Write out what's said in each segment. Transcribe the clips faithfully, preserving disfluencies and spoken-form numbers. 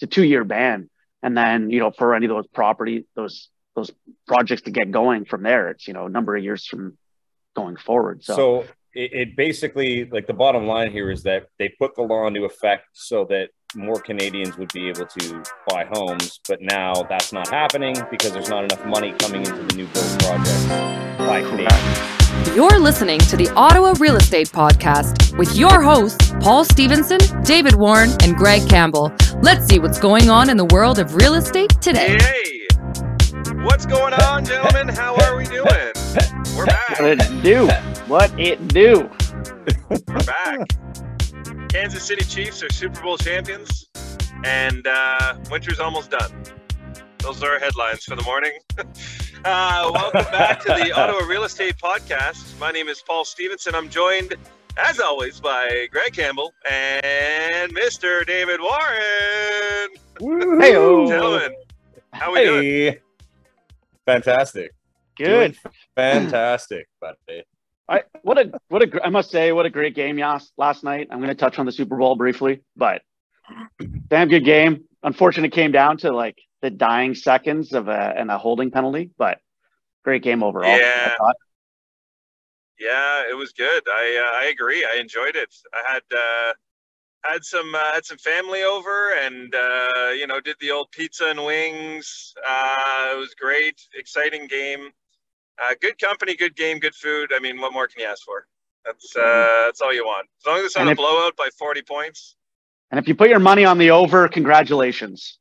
it's a two-year ban. And then, you know, for any of those property, those those projects to get going from there, it's, you know, a number of years from going forward. So, so it, it basically, like, the bottom line here is that they put the law into effect so that more Canadians would be able to buy homes. But now that's not happening because there's not enough money coming into the new build project by Canadians. You're listening to the Ottawa Real Estate Podcast with your hosts, Paul Stevenson, David Warren, and Greg Campbell. Let's see what's going on in the world of real estate today. Hey, what's going on, gentlemen? How are we doing? We're back. What it do? What it do? We're back. Kansas City Chiefs are Super Bowl champions, and uh, winter's almost done. Those are our headlines for the morning. uh, welcome back to the Ottawa Real Estate Podcast. My name is Paul Stevenson. I'm joined, as always, by Greg Campbell and Mister David Warren. Woo-hoo. Hey-o. Gentlemen, how we hey. doing? Fantastic. Good. Doing fantastic, buddy. I, what a what a I must say, what a great game yes, last night. I'm going to touch on the Super Bowl briefly, but damn good game. Unfortunately, it came down to like the dying seconds of a and a holding penalty, but great game overall. Yeah, I thought. yeah, it was good. I uh, I agree. I enjoyed it. I had uh, had some uh, had some family over, and uh, you know, did the old pizza and wings. Uh, it was great, exciting game. Uh, good company, good game, good food. I mean, what more can you ask for? That's uh, that's all you want. As long as it's not a blowout by forty points. And if you put your money on the over, congratulations.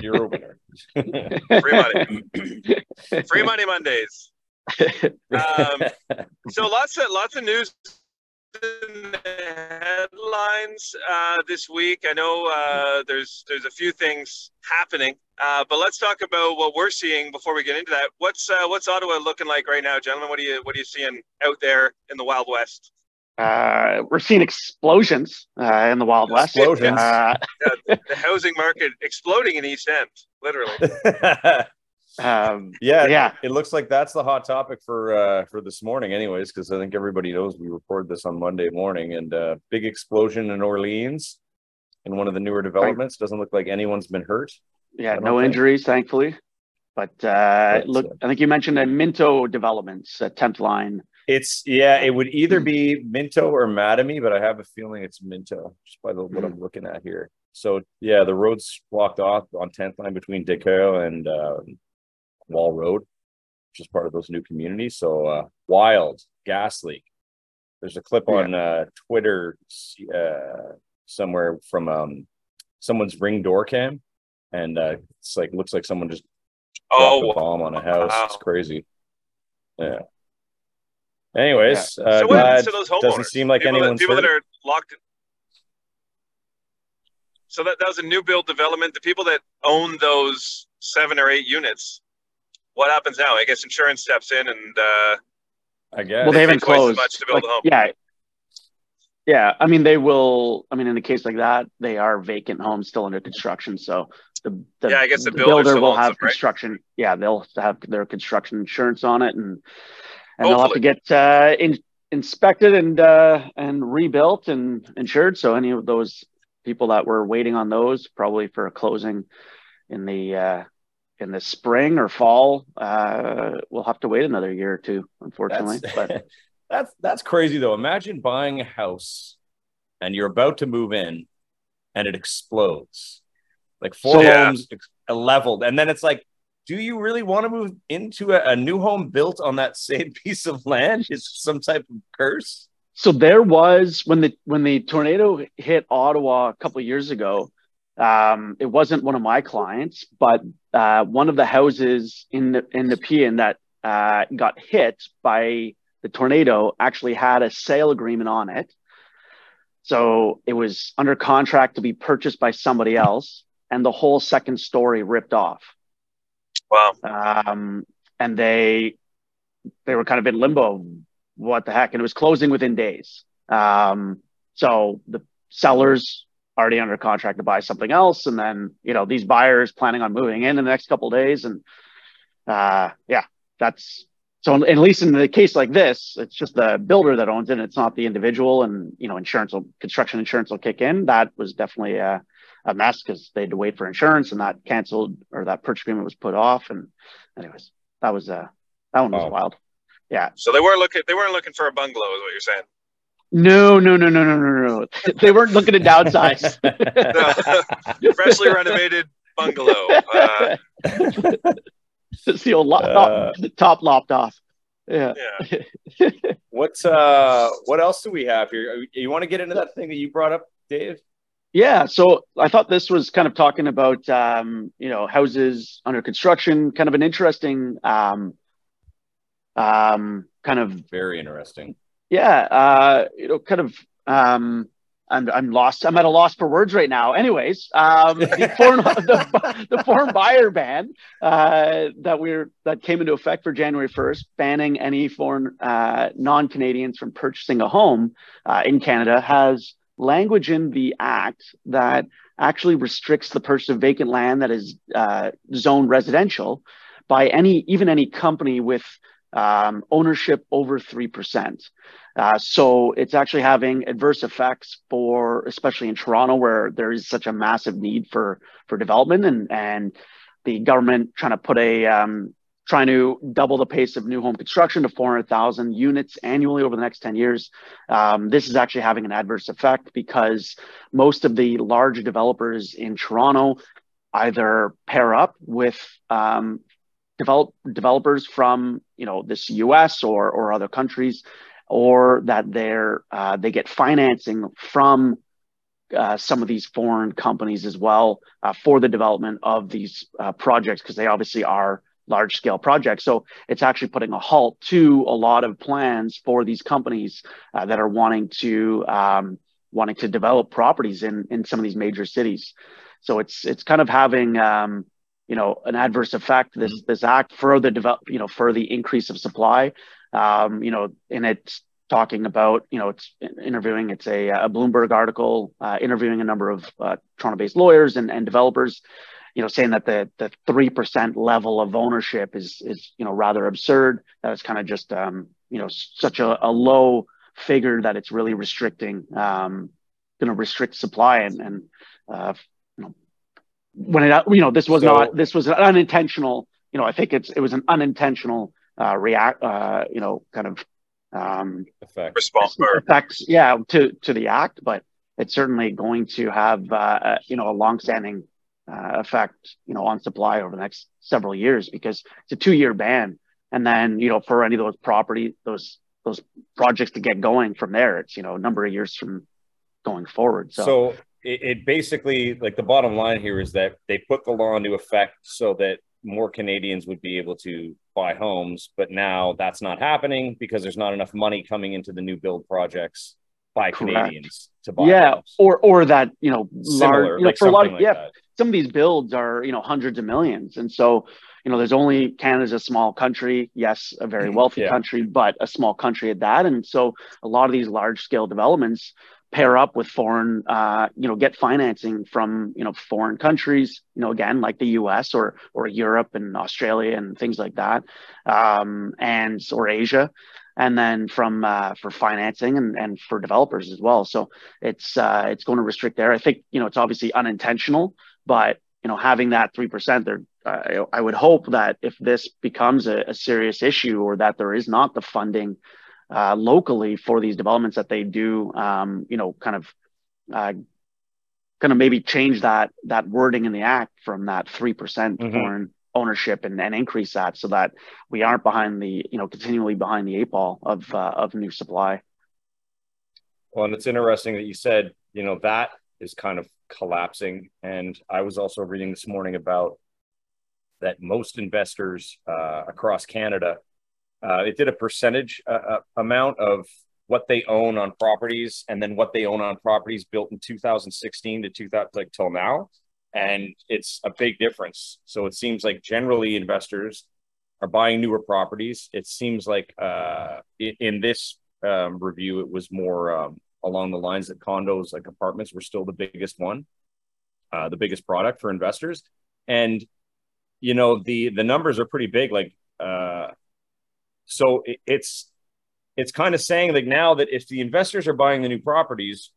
You're a winner. Free money. Free money Mondays. Um, so lots of lots of news in the headlines uh, this week. I know uh, there's there's a few things happening. Uh, but let's talk about what we're seeing before we get into that. What's uh, what's Ottawa looking like right now, gentlemen? What are you what are you seeing out there in the Wild West? Uh, we're seeing explosions uh, in the Wild West. Explosions. Uh, the, the housing market exploding in East End, literally. um, yeah, yeah. It looks like that's the hot topic for uh, for this morning, anyways, because I think everybody knows we record this on Monday morning, and uh, big explosion in Orleans in one of the newer developments. Doesn't look like anyone's been hurt. Yeah, no think. injuries, thankfully. But uh, look, so. I think you mentioned that Minto developments, uh, Tenth Line. It's, yeah, it would either be Minto or Mattamy, but I have a feeling it's Minto, just by the, mm-hmm. what I'm looking at here. So, yeah, the road's blocked off on Tenth Line between Decao and um, Wall Road, which is part of those new communities. So, uh, wild, gas leak. There's a clip yeah. on uh, Twitter uh, somewhere from um, someone's Ring door cam. And uh, it's like looks like someone just oh, dropped a bomb on a house. Wow. It's crazy. Yeah. Anyways, yeah. Uh, so what those homeowners? Doesn't seem like people anyone's that, people hurt. that are locked. In... So that, that was a new build development. The people that own those seven or eight units, what happens now? I guess insurance steps in, and uh, I guess well they, they haven't closed much to build like, a home. Yeah. Yeah, I mean, they will. I mean, in a case like that, they are vacant homes still under construction. So the, the, yeah, I guess the, the builder, builder will have them, construction. Right? Yeah, they'll have their construction insurance on it, and and Hopefully. they'll have to get uh, in, inspected and uh, and rebuilt and insured. So any of those people that were waiting on those, probably for a closing in the uh, in the spring or fall, uh, will have to wait another year or two, unfortunately. That's... But. That's that's crazy, though. Imagine buying a house and you're about to move in and it explodes. Like four so, homes yeah. ex- leveled. And then it's like, do you really want to move into a, a new home built on that same piece of land? Is some type of curse? So there was, when the when the tornado hit Ottawa a couple of years ago, um, it wasn't one of my clients, but uh, one of the houses in the, in the P N that uh, got hit by... the tornado actually had a sale agreement on it. So it was under contract to be purchased by somebody else, and the whole second story ripped off. Wow. Um, and they they were kind of in limbo. What the heck? And it was closing within days. Um, so the sellers already under contract to buy something else. And then, you know, these buyers planning on moving in in the next couple of days. And uh, yeah, that's So at least in the case like this, it's just the builder that owns it. It's not the individual, and you know, insurance will, construction insurance will kick in. That was definitely a, a mess because they had to wait for insurance, and that canceled, or that purchase agreement was put off. And anyways, that was uh, that one was oh. wild. Yeah. So they weren't looking. They weren't looking for a bungalow, is what you're saying. No, no, no, no, no, no, no. They weren't looking to downsize. No. Freshly renovated bungalow. Uh... It's the old lo- uh, top lopped off. Yeah. yeah. What's uh? What else do we have here? You want to get into that thing that you brought up, Dave? Yeah. So I thought this was kind of talking about um, you know, houses under construction. Kind of an interesting um, um, kind of very interesting. Yeah. Uh, you know, kind of um. I'm I'm lost. I'm at a loss for words right now. Anyways, um, the, foreign, the, the foreign buyer ban uh, that we're that came into effect for January first, banning any foreign uh, non-Canadians from purchasing a home uh, in Canada, has language in the act that actually restricts the purchase of vacant land that is uh, zoned residential by any even any company with um, ownership over three percent. Uh, so it's actually having adverse effects for, especially in Toronto, where there is such a massive need for for development, and and the government trying to put a um, trying to double the pace of new home construction to four hundred thousand units annually over the next ten years. Um, this is actually having an adverse effect because most of the large developers in Toronto either pair up with um, develop developers from you know this U S or or other countries, or that they're uh, they get financing from uh, some of these foreign companies as well uh, for the development of these uh, projects, because they obviously are large scale projects. So it's actually putting a halt to a lot of plans for these companies uh, that are wanting to um, wanting to develop properties in in some of these major cities. So it's it's kind of having um, you know an adverse effect. This this act for the develop you know for the increase of supply. Um, you know, and it's talking about, you know, it's interviewing, it's a, a Bloomberg article, uh, interviewing a number of uh, Toronto-based lawyers and, and developers, you know, saying that the the three percent level of ownership is, is you know, rather absurd, that it's kind of just, um, you know, such a, a low figure that it's really restricting, um, going to restrict supply. And, and uh, you know, when it, you know, this was so, not, this was an unintentional, you know, I think it's, it was an unintentional Uh, react, uh, you know, kind of um, effect. Response effects, yeah, to, to the act, but it's certainly going to have, uh, you know, a longstanding uh, effect, you know, on supply over the next several years, because it's a two-year ban, and then you know, for any of those property, those those projects to get going from there, it's you know, a number of years from going forward. So, so it, it basically, like, the bottom line here is that they put the law into effect so that more Canadians would be able to buy homes, but now that's not happening because there's not enough money coming into the new build projects by Correct. Canadians to buy yeah homes. or or that you know Similar, large, you like know, for a lot of, like yeah that. Some of these builds are you know hundreds of millions, and so you know there's only Canada's a small country, yes a very wealthy yeah. country, but a small country at that, and so a lot of these large scale developments pair up with foreign, uh, you know, get financing from, you know, foreign countries, you know, again, like the U S or or Europe and Australia and things like that, um, and or Asia, and then from uh, for financing and, and for developers as well. So it's uh, it's going to restrict there. I think, you know, it's obviously unintentional, but, you know, having that three percent there, uh, I would hope that if this becomes a, a serious issue, or that there is not the funding Uh, locally for these developments, that they do, um, you know, kind of, uh, kind of maybe change that that wording in the act from that three percent mm-hmm. foreign ownership, and, and increase that so that we aren't behind the, you know, continually behind the eight ball of uh, of new supply. Well, and it's interesting that you said, you know, that is kind of collapsing, and I was also reading this morning about that most investors uh, across Canada. Uh, it did a percentage uh, uh, amount of what they own on properties, and then what they own on properties built in two thousand sixteen to two thousand, like till now, and it's a big difference. So it seems like generally investors are buying newer properties. It seems like uh, in, in this um, review, it was more um, along the lines that condos, like apartments, were still the biggest one, uh, the biggest product for investors, and you know the the numbers are pretty big. Like. Uh, So it, it's it's kind of saying that now that if the investors are buying the new properties,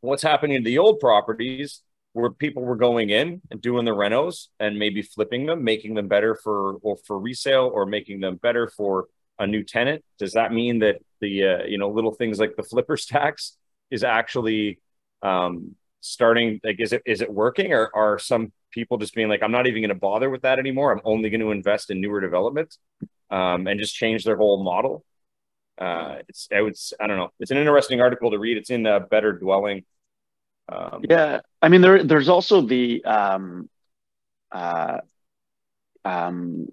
what's happening to the old properties where people were going in and doing the renos and maybe flipping them, making them better for or for resale or making them better for a new tenant? Does that mean that the uh, you know little things like the flippers tax is actually um, starting? Like, is it is it working, or are some people just being like, I'm not even going to bother with that anymore. I'm only going to invest in newer developments um, and just change their whole model. Uh, it's I would I don't know. It's an interesting article to read. It's in uh, Better Dwelling. Um, yeah, I mean there there's also the um, uh, um,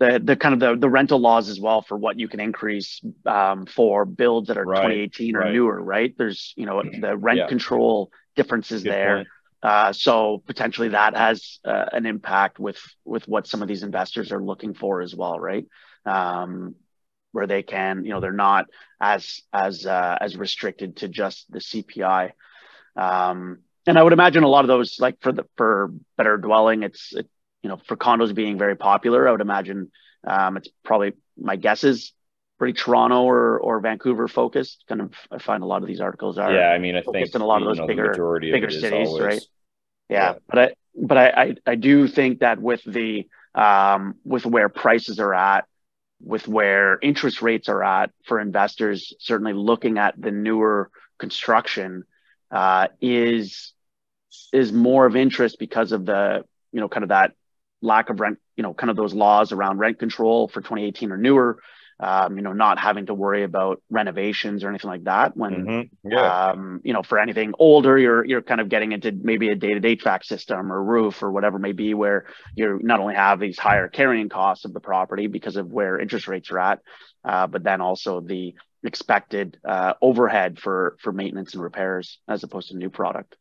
the the kind of the, the rental laws as well for what you can increase um, for builds that are right, twenty eighteen or right. newer. Right? There's you know the rent yeah. control differences Good there. Point. Uh, so potentially that has uh, an impact with with what some of these investors are looking for as well, right? Um, where they can, you know, they're not as as uh, as restricted to just the C P I. Um, and I would imagine a lot of those, like for the for Better Dwelling, it's it, you know for condos being very popular, I would imagine um, it's probably, my guess is, pretty Toronto or or Vancouver focused. Kind of, I find a lot of these articles are yeah. I mean, I think in a lot of those know, bigger bigger cities, always, right? Yeah. yeah, but I but I, I I do think that with the um with where prices are at, with where interest rates are at for investors, certainly looking at the newer construction uh, is is more of interest because of the you know kind of that lack of rent, you know kind of those laws around rent control for twenty eighteen or newer. Um, you know, not having to worry about renovations or anything like that. When, mm-hmm. yeah. um, you know, for anything older, you're you're kind of getting into maybe a day-to-day H V A C system or roof or whatever it may be, where you not only have these higher carrying costs of the property because of where interest rates are at, uh, but then also the expected uh, overhead for for maintenance and repairs as opposed to new product.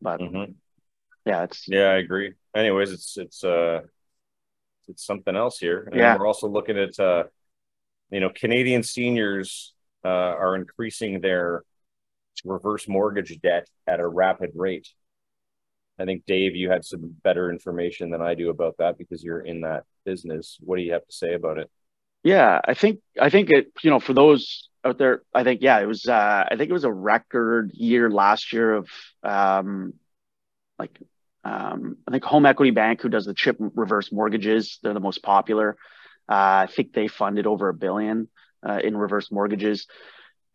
But mm-hmm. yeah, it's yeah, I agree. Anyways, it's it's uh, it's something else here. And yeah, we're also looking at. Uh, You know, Canadian seniors uh, are increasing their reverse mortgage debt at a rapid rate. I think, Dave, you had some better information than I do about that because you're in that business. What do you have to say about it? Yeah, I think I think it. You know, for those out there, I think yeah, it was. Uh, I think it was a record year last year of um, like um, I think Home Equity Bank, who does the CHIP reverse mortgages, they're the most popular. Uh, I think they funded over a billion uh, in reverse mortgages.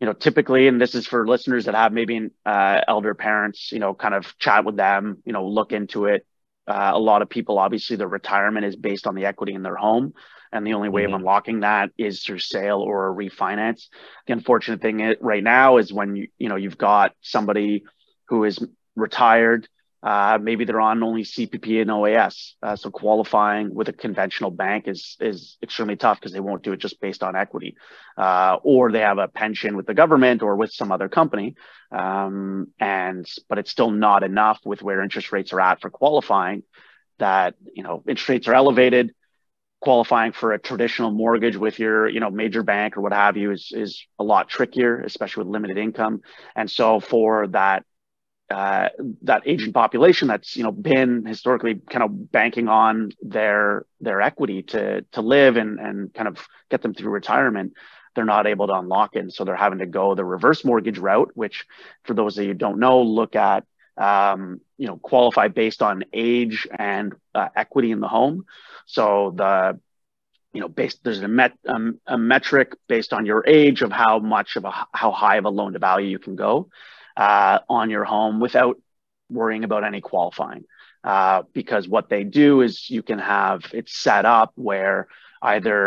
You know, typically, and this is for listeners that have maybe uh, elder parents, you know, kind of chat with them, you know, look into it. Uh, a lot of people, obviously, their retirement is based on the equity in their home. And the only way mm-hmm. of unlocking that is through sale or a refinance. The unfortunate thing right now is when, you, you know, you've got somebody who is retired. Uh, maybe they're on only C P P and O A S. Uh, so qualifying with a conventional bank is is extremely tough because they won't do it just based on equity. Uh, or they have a pension with the government or with some other company. Um, and but it's still not enough with where interest rates are at for qualifying, that, you know, interest rates are elevated. Qualifying for a traditional mortgage with your, you know, major bank or what have you is is a lot trickier, especially with limited income. And so for that, Uh, that aging population that's, you know, been historically kind of banking on their their equity to to live and and kind of get them through retirement, they're not able to unlock it. And so they're having to go the reverse mortgage route, which for those of you who don't know, look at, um, you know, qualify based on age and uh, equity in the home. So the, you know, based, there's a, met, um, a metric based on your age of how much of a, how high of a loan to value you can go Uh, on your home without worrying about any qualifying. Uh, because what they do is you can have it set up where either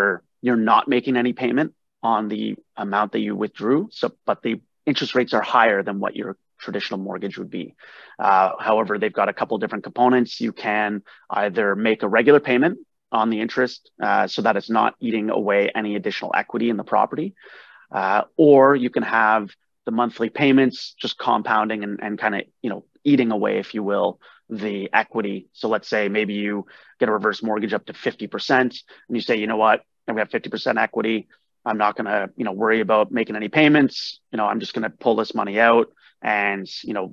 you're not making any payment on the amount that you withdrew, so but the interest rates are higher than what your traditional mortgage would be. Uh, however, they've got a couple different components. You can either make a regular payment on the interest uh, so that it's not eating away any additional equity in the property, uh, or you can have the monthly payments just compounding and, and kind of, you know, eating away, if you will, the equity. So let's say maybe you get a reverse mortgage up to fifty percent and you say, you know what, I've got fifty percent equity. I'm not going to, you know, worry about making any payments. You know, I'm just going to pull this money out and, you know,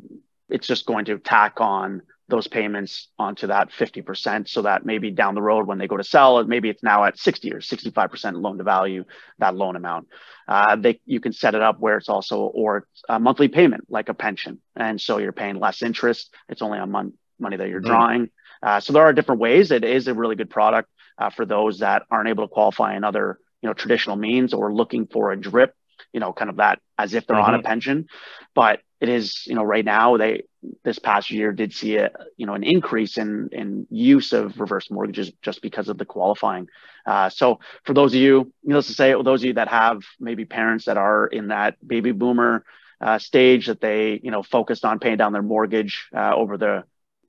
it's just going to tack on those payments onto that fifty percent, so that maybe down the road when they go to sell, maybe it's now at sixty or sixty-five percent loan to value, that loan amount. Uh, they, you can set it up where it's also, or a monthly payment like a pension. And so you're paying less interest. It's only on mon- money that you're drawing. Uh, so there are different ways. It is a really good product uh, for those that aren't able to qualify in other, you know, traditional means, or looking for a drip, you know, kind of that as if they're mm-hmm. on a pension. But it is, you know, right now, they, this past year did see a, you know, an increase in, in use of reverse mortgages just because of the qualifying. Uh, so for those of you, needless to say, those of you that have maybe parents that are in that baby boomer uh, stage, that they, you know, focused on paying down their mortgage uh, over the,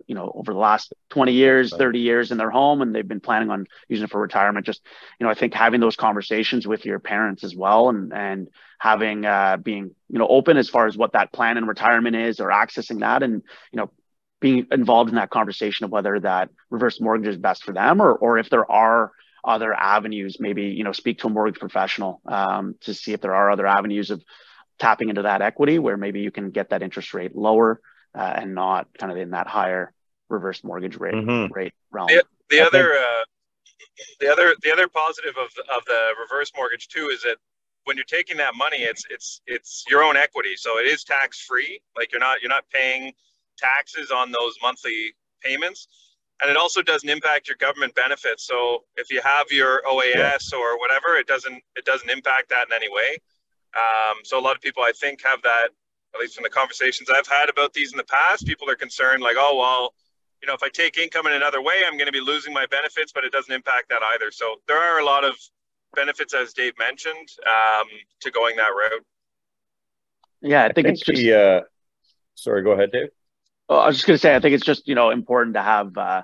you know, over the last twenty years, thirty years in their home, and they've been planning on using it for retirement. Just, you know, I think having those conversations with your parents as well, and, and having, uh, being, you know, open as far as what that plan in retirement is, or accessing that, and, you know, being involved in that conversation of whether that reverse mortgage is best for them, or, or if there are other avenues, maybe, you know, speak to a mortgage professional um, to see if there are other avenues of tapping into that equity where maybe you can get that interest rate lower uh, and not kind of in that higher reverse mortgage rate mm-hmm. rate realm. The, the other, uh, the other, the other positive of of the reverse mortgage too is that when you're taking that money, it's it's it's your own equity, so it is tax free. Like you're not you're not paying taxes on those monthly payments, and it also doesn't impact your government benefits. So if you have your O A S yeah. or whatever, it doesn't it doesn't impact that in any way. Um, so a lot of people, I think, have that. At least from the conversations I've had about these in the past, people are concerned like, oh well, you know, if I take income in another way, I'm going to be losing my benefits, but it doesn't impact that either. So there are a lot of benefits, as Dave mentioned, um, to going that route. Yeah, I think, I think it's just... The, uh, sorry, go ahead, Dave. Oh, I was just going to say, I think it's just, you know, important to have uh,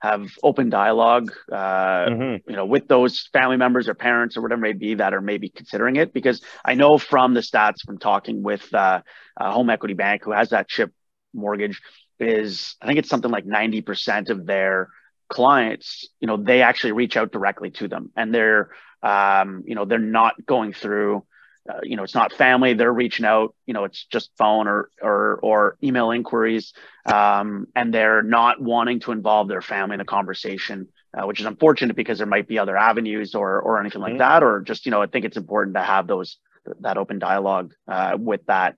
have open dialogue, uh, mm-hmm. you know, with those family members or parents or whatever it may be that are maybe considering it. Because I know from the stats from talking with uh, uh, Home Equity Bank, who has that CHIP mortgage, is I think it's something like ninety percent of their clients, you know, they actually reach out directly to them, and they're, um, you know, they're not going through, uh, you know, it's not family, they're reaching out, you know, it's just phone or, or, or email inquiries. Um, and they're not wanting to involve their family in the conversation, uh, which is unfortunate because there might be other avenues or, or anything like mm-hmm. that, or just, you know, I think it's important to have those, that open dialogue uh, with that,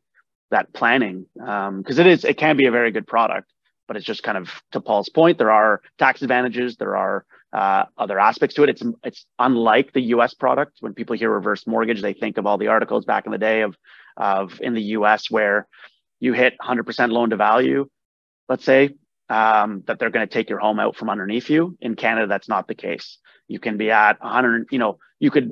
that planning, um, because it is, it can be a very good product, but it's just kind of, to Paul's point, there are tax advantages, there are uh, other aspects to it. It's it's unlike the U S product. When people hear reverse mortgage, they think of all the articles back in the day of of in the U S where you hit one hundred percent loan to value, let's say, um, that they're going to take your home out from underneath you. In Canada, that's not the case. You can be at one hundred, you know, you could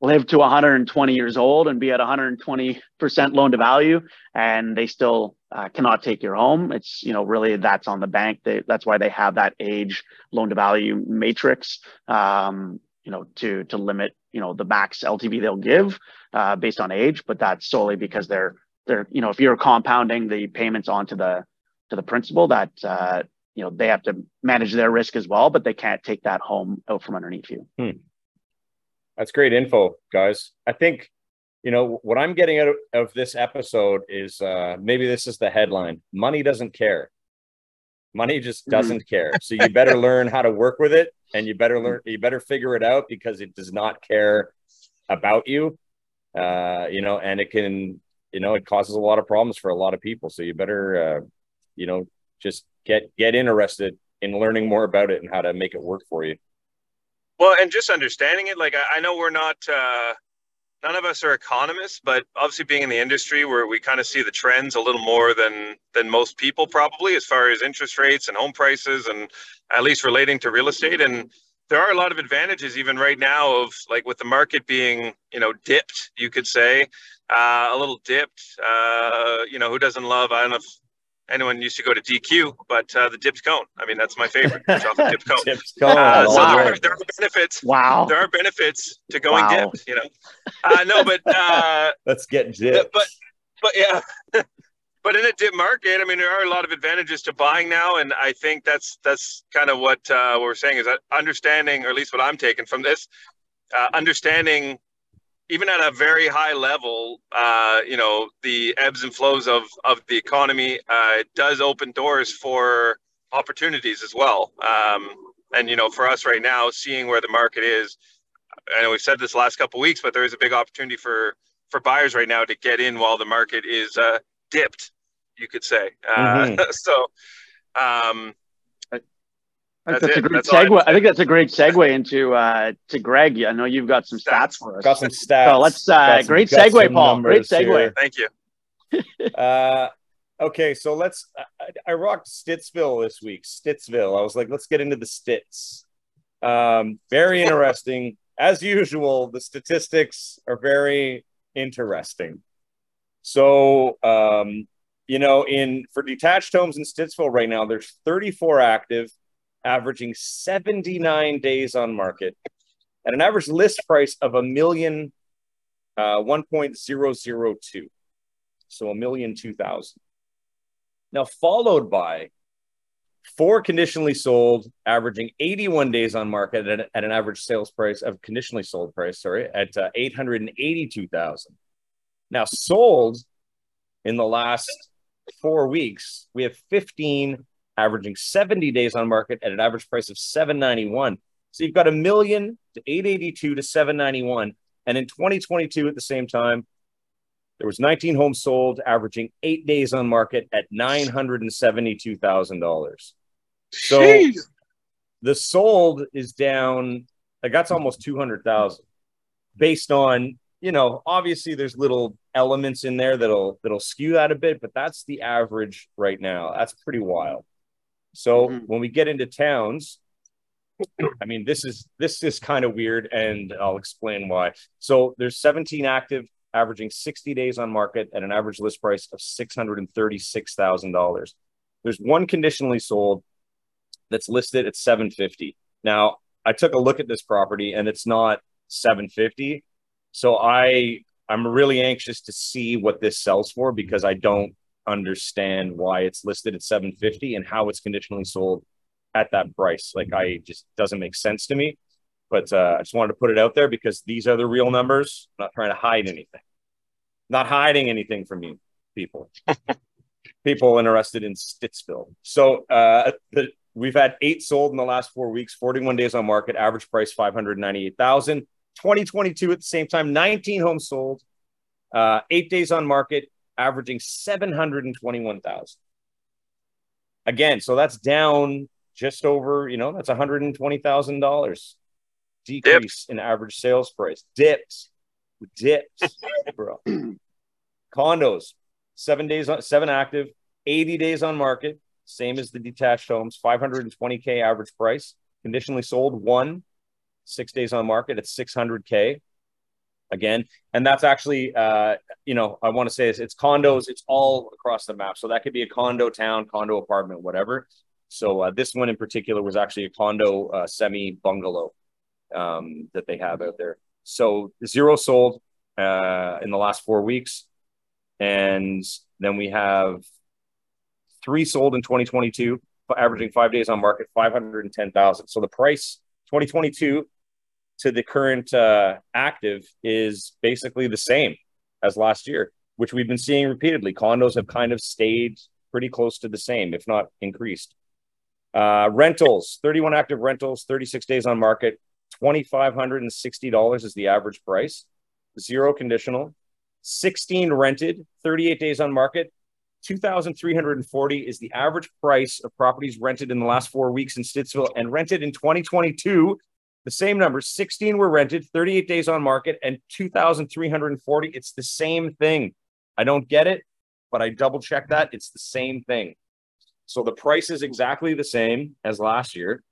live to one hundred twenty years old and be at one hundred twenty percent loan to value, and they still uh, cannot take your home. It's, you know, really that's on the bank. They, that's why they have that age loan to value matrix, um, you know, to to limit, you know, the max L T V they'll give uh, based on age. But that's solely because they're they're, you know, if you're compounding the payments onto the to the principal, that uh, you know, they have to manage their risk as well, but they can't take that home out from underneath you. Hmm. That's great info, guys. I think, you know, what I'm getting out of, of this episode is uh, maybe this is the headline. Money doesn't care. Money just doesn't care. So you better learn how to work with it, and you better learn, you better figure it out, because it does not care about you. Uh, you know, and it can, you know, it causes a lot of problems for a lot of people. So you better, uh, you know, just get, get interested in learning more about it and how to make it work for you. Well, and just understanding it, like, I, I know we're not, uh, none of us are economists, but obviously being in the industry where we kind of see the trends a little more than, than most people probably, as far as interest rates and home prices, and at least relating to real estate. And there are a lot of advantages even right now of, like, with the market being, you know, dipped, you could say, uh, a little dipped, uh, you know, who doesn't love, I don't know if anyone used to go to D Q, but uh, the dipped cone. I mean, that's my favorite. The dipped cone. Dipped cone. Uh, so there, are, there are benefits. Wow. There are benefits to going wow. dipped, you know. Uh, no, but uh, let's get dipped. But but yeah, but in a dip market, I mean, there are a lot of advantages to buying now, and I think that's that's kind of what uh, what we're saying is that understanding, or at least what I'm taking from this, uh, understanding. Even at a very high level, uh, you know, the ebbs and flows of, of the economy uh, does open doors for opportunities as well. Um, and, you know, for us right now, seeing where the market is, I know we've said this the last couple of weeks, but there is a big opportunity for, for buyers right now to get in while the market is uh, dipped, you could say. Uh, mm-hmm. So um, I, I that's, that's a great that's segue. I think that's a great segue into uh, to Greg. I know you've got some stats, stats for us. Got some stats. So let's uh, some, great segue, Paul. Great segue. Here. Thank you. uh, okay, so let's. I, I rocked Stittsville this week. Stittsville. I was like, let's get into the Stits. Um, very interesting. As usual, the statistics are very interesting. So, um, you know, in for detached homes in Stittsville right now, there's thirty-four active, averaging seventy-nine days on market at an average list price of a million, uh, one point zero zero two. So a million two thousand. Now, followed by four conditionally sold, averaging eighty-one days on market at, at an average sales price of conditionally sold price, sorry, at uh, eight hundred eighty-two thousand. Now sold in the last four weeks, we have fifteen averaging seventy days on market at an average price of seven ninety-one. So you've got a million to eight eighty-two to seven ninety-one. And in twenty twenty-two at the same time, there was nineteen homes sold, averaging eight days on market at nine hundred seventy-two thousand dollars. So Jeez. The sold is down, like that's almost two hundred thousand dollars based on, you know, obviously there's little elements in there that'll that'll skew that a bit, but that's the average right now. That's pretty wild. So mm-hmm. when we get into towns, I mean, this is this is kind of weird, and I'll explain why. So there's seventeen active, averaging sixty days on market at an average list price of six hundred thirty-six thousand dollars. There's one conditionally sold that's listed at seven fifty. Now, I took a look at this property and it's not seven fifty. So I, I'm really anxious to see what this sells for, because I don't understand why it's listed at seven fifty and how it's conditionally sold at that price. Like, I just doesn't make sense to me. But uh, I just wanted to put it out there because these are the real numbers. I'm not trying to hide anything. Not hiding anything from you, people. People interested in Stittsville. So uh, the, we've had eight sold in the last four weeks, forty-one days on market, average price five hundred ninety-eight thousand dollars. twenty twenty-two at the same time, nineteen homes sold, uh, eight days on market, averaging seven hundred twenty-one thousand dollars. Again, so that's down just over, you know, that's one hundred twenty thousand dollars. Decrease Dip. In average sales price. Dips. Dips, bro. Condos. Seven days on seven active, eighty days on market. Same as the detached homes. five hundred twenty thousand average price. Conditionally sold one. Six days on market at six hundred thousand. Again. And that's actually, uh, you know, I want to say this, it's condos. It's all across the map. So that could be a condo town, condo apartment, whatever. So uh, this one in particular was actually a condo uh, semi-bungalow. Um, that they have out there. So zero sold uh, in the last four weeks. And then we have three sold in twenty twenty-two, averaging five days on market, five hundred ten thousand. So the price twenty twenty-two to the current uh, active is basically the same as last year, which we've been seeing repeatedly. Condos have kind of stayed pretty close to the same, if not increased. Uh, rentals, thirty-one active rentals, thirty-six days on market, two thousand five hundred sixty dollars is the average price, zero conditional, sixteen rented, thirty-eight days on market, two thousand three hundred forty dollars is the average price of properties rented in the last four weeks in Stittsville, and rented in twenty twenty-two, the same number, sixteen were rented, thirty-eight days on market, and two thousand three hundred forty dollars, it's the same thing. I don't get it, but I double-checked that, it's the same thing. So the price is exactly the same as last year,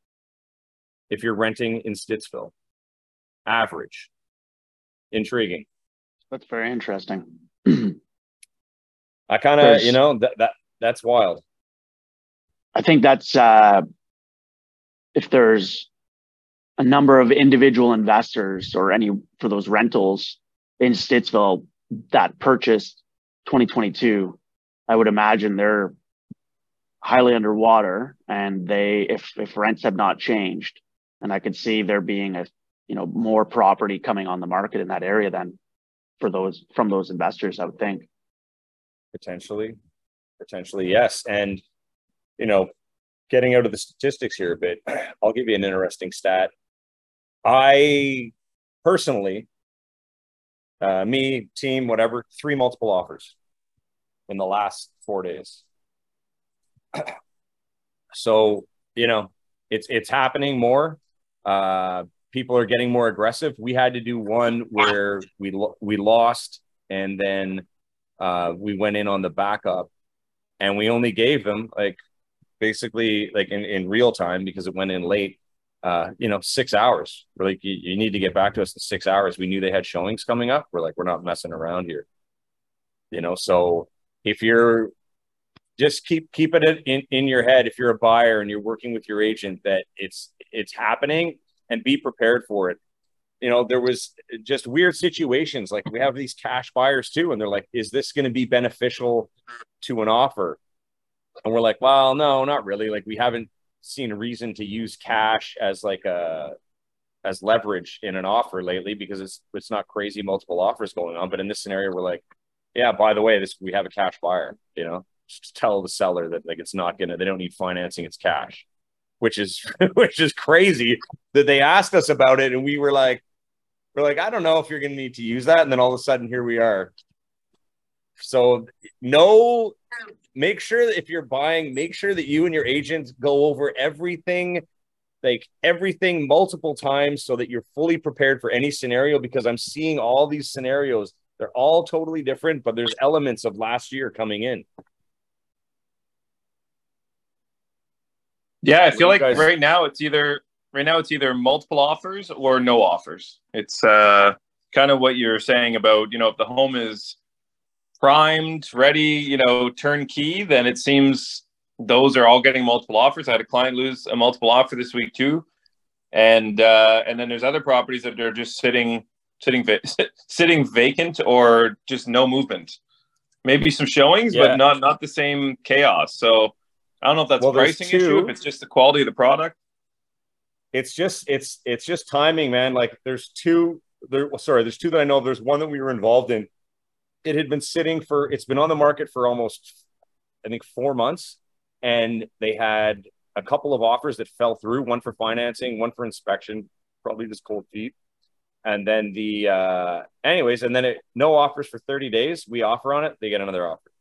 if you're renting in Stittsville. Average. Intriguing. That's very interesting. I kind of, you know, that that that's wild. I think that's, uh, if there's a number of individual investors or any for those rentals in Stittsville that purchased twenty twenty-two, I would imagine they're highly underwater, and they, if if rents have not changed, and I could see there being a, you know, more property coming on the market in that area than for those from those investors, I would think. Potentially, potentially, yes. And, you know, getting out of the statistics here a bit, I'll give you an interesting stat. I personally, uh, me, team, whatever, three multiple offers in the last four days. So, you know, it's, it's happening more. Uh, people are getting more aggressive. We had to do one where we, lo we lost and then uh, we went in on the backup and we only gave them like basically like in, in real time because it went in late. Uh, you know, six hours. We're like, you, you need to get back to us in six hours. We knew they had showings coming up. We're like, we're not messing around here. You know, so if you're just keep keep it in, in your head, if you're a buyer and you're working with your agent, that it's it's happening and be prepared for it. You know, there was just weird situations. Like we have these cash buyers too, and they're like, is this going to be beneficial to an offer? And we're like, well, no, not really. Like we haven't seen a reason to use cash as like a as leverage in an offer lately because it's it's not crazy multiple offers going on. But in this scenario, we're like, yeah, by the way, this we have a cash buyer. You know, just tell the seller that like it's not gonna, they don't need financing, it's cash, which is which is crazy that they asked us about it and we were like we're like I don't know if you're gonna need to use that, and then all of a sudden here we are. So no. Make sure that if you're buying, make sure that you and your agents go over everything, like everything multiple times so that you're fully prepared for any scenario, because I'm seeing all these scenarios. They're all totally different, but there's elements of last year coming in. Yeah, I feel like guys... right now it's either right now it's either multiple offers or no offers. It's uh, kind of what you're saying about, you know, if the home is primed, ready, you know, turnkey, then it seems those are all getting multiple offers. I had a client lose a multiple offer this week too, and uh, and then there's other properties that are just sitting, sitting, va sitting vacant or just no movement. Maybe some showings, yeah, but not not the same chaos. So I don't know if that's well, a pricing issue, if it's just the quality of the product. It's just it's it's just timing, man. Like there's two. There, sorry, there's two that I know of. There's one that we were involved in. It had been sitting for, it's been on the market for almost, I think, four months. And they had a couple of offers that fell through, one for financing, one for inspection, probably just cold feet. And then the, uh, anyways, and then it, no offers for thirty days. We offer on it, they get another offer.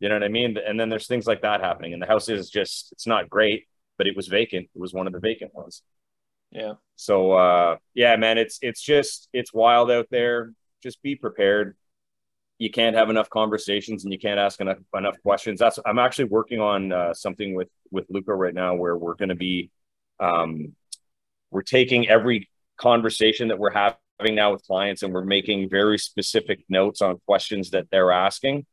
You know what I mean? And then there's things like that happening. And the house is just, it's not great, but it was vacant. It was one of the vacant ones. Yeah. So, uh, yeah, man, it's, it's just, it's wild out there. Just be prepared. You can't have enough conversations and you can't ask enough, enough questions. That's, I'm actually working on uh, something with, with Luca right now where we're going to be, um, we're taking every conversation that we're having now with clients and we're making very specific notes on questions that they're asking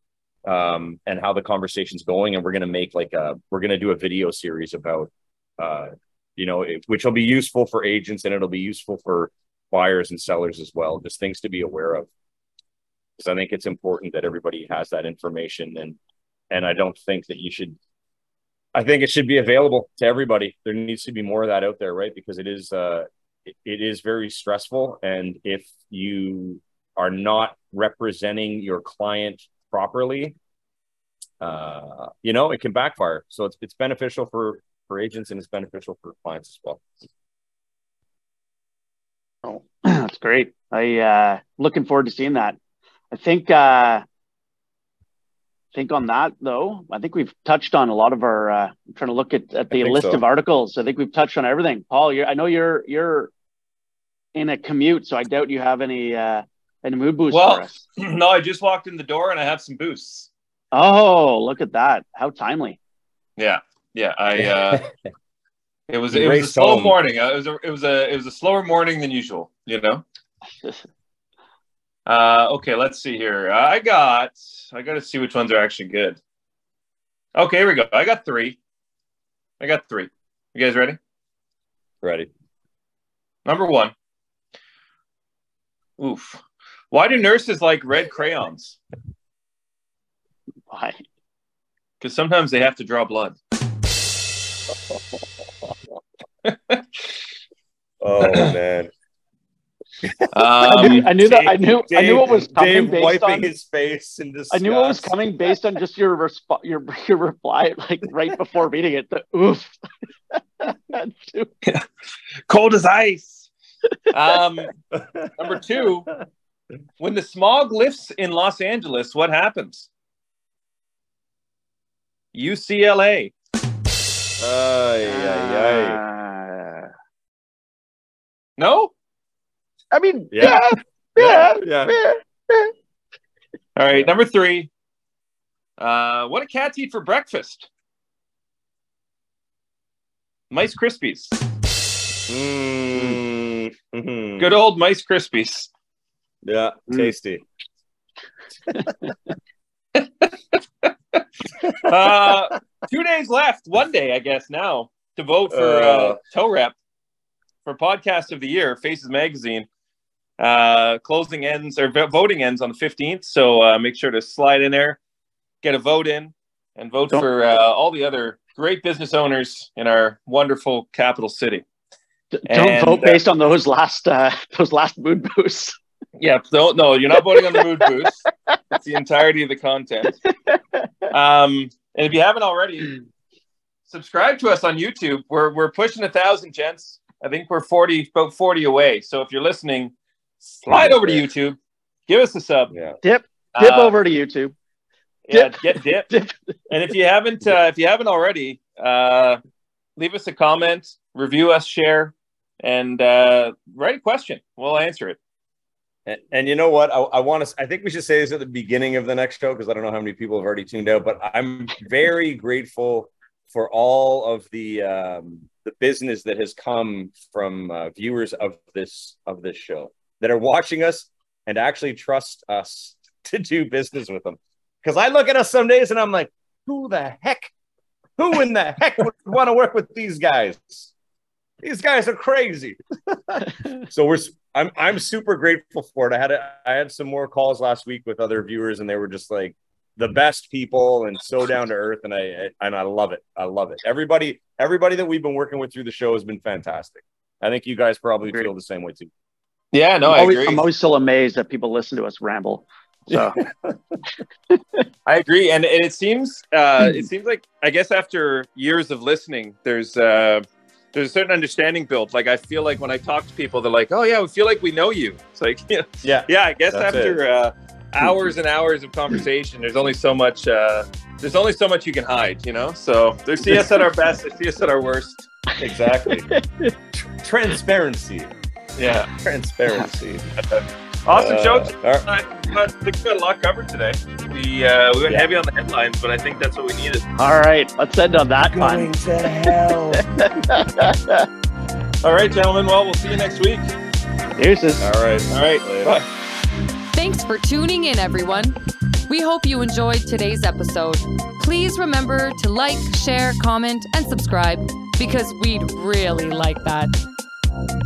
um, and how the conversation's going. And we're going to make like a, we're going to do a video series about, uh, you know, it, which will be useful for agents and it'll be useful for buyers and sellers as well, just things to be aware of, because I think it's important that everybody has that information, and and I don't think that you should, I think it should be available to everybody. There needs to be more of that out there, right? Because it is uh it, it is very stressful, and if you are not representing your client properly, uh you know, it can backfire. So it's, it's beneficial for for agents and it's beneficial for clients as well. Oh, that's great. I uh looking forward to seeing that. I think uh think on that though, I think we've touched on a lot of our uh I'm trying to look at, at the list so. of articles. I think we've touched on everything. Paul, you're I know you're you're in a commute, so I doubt you have any uh any mood boosts well, for us. No, I just walked in the door and I have some boosts. Oh, look at that. How timely. Yeah, yeah. I uh It was, it was a slow home. morning. It was a, it was a it was a slower morning than usual, you know. uh, okay, let's see here. I got I got to see which ones are actually good. Okay, here we go. I got three. I got three. You guys ready? Ready. Number one. Oof. Why do nurses like red crayons? Why? Because sometimes they have to draw blood. Oh man. Um, I knew, I knew Dave, that. I knew. Dave, I knew what was coming. Dave based wiping on, his face in disgust. I knew what was coming based on just your resp- your your reply, like right before reading it. The oof. Yeah. Cold as ice. Um, number two, when the smog lifts in Los Angeles, what happens? U C L A. Ay, ay, ay. Uh, no? I mean, yeah. Yeah, yeah, yeah, yeah. yeah. All right, number three. Uh, what do cats eat for breakfast? Mice Krispies. Mm-hmm. Good old Mice Krispies. Yeah, tasty. uh, two days left. One day, I guess, now to vote for uh, uh, Toe Rep for Podcast of the Year, Faces Magazine. Uh, closing ends or voting ends on the fifteenth, so uh, make sure to slide in there, get a vote in, and vote Don't. for uh, all the other great business owners in our wonderful capital city. D- don't and, vote based uh, on those last uh, those last mood boosts. Yeah, no, no, you're not voting on the mood boost. It's the entirety of the content. Um, and if you haven't already, subscribe to us on YouTube. We're we're pushing a thousand, gents. I think we're forty, about forty away. So if you're listening, slide over to YouTube, give us a sub. Yeah. Dip, dip uh, over to YouTube. Yeah, dip. get dipped. Dip. And if you haven't, uh, if you haven't already, uh, leave us a comment, review us, share, and uh, write a question. We'll answer it. And, and you know what? I, I want to. I think we should say this at the beginning of the next show because I don't know how many people have already tuned out. But I'm very grateful for all of the um, the business that has come from uh, viewers of this of this show that are watching us and actually trust us to do business with them. Because I look at us some days and I'm like, who the heck? Who in the heck would want to work with these guys? These guys are crazy. So we're. I'm I'm super grateful for it. I had a, I had some more calls last week with other viewers, and they were just like the best people and so down to earth. And I and I love it. I love it. Everybody everybody that we've been working with through the show has been fantastic. I think you guys probably feel the same way too. Yeah, no, I'm I always, agree. I'm always still amazed that people listen to us ramble. So I agree, and, and it seems uh, it seems like I guess after years of listening, there's. Uh, There's a certain understanding built. Like, I feel like when I talk to people, they're like, oh, yeah, we feel like we know you. It's like, yeah, yeah, yeah I guess after uh, hours and hours of conversation, there's only so much uh, there's only so much you can hide, you know? So they see us at our best. They see us at our worst. Exactly. Transparency. Yeah. Transparency. Awesome uh, show. I think we had a lot covered today. We uh, we went yeah. heavy on the headlines, but I think that's what we needed. All right, let's end on that one. Going to hell. All right, gentlemen. Well, we'll see you next week. Deuces. All right. All right. Later. Bye. Thanks for tuning in, everyone. We hope you enjoyed today's episode. Please remember to like, share, comment, and subscribe because we'd really like that.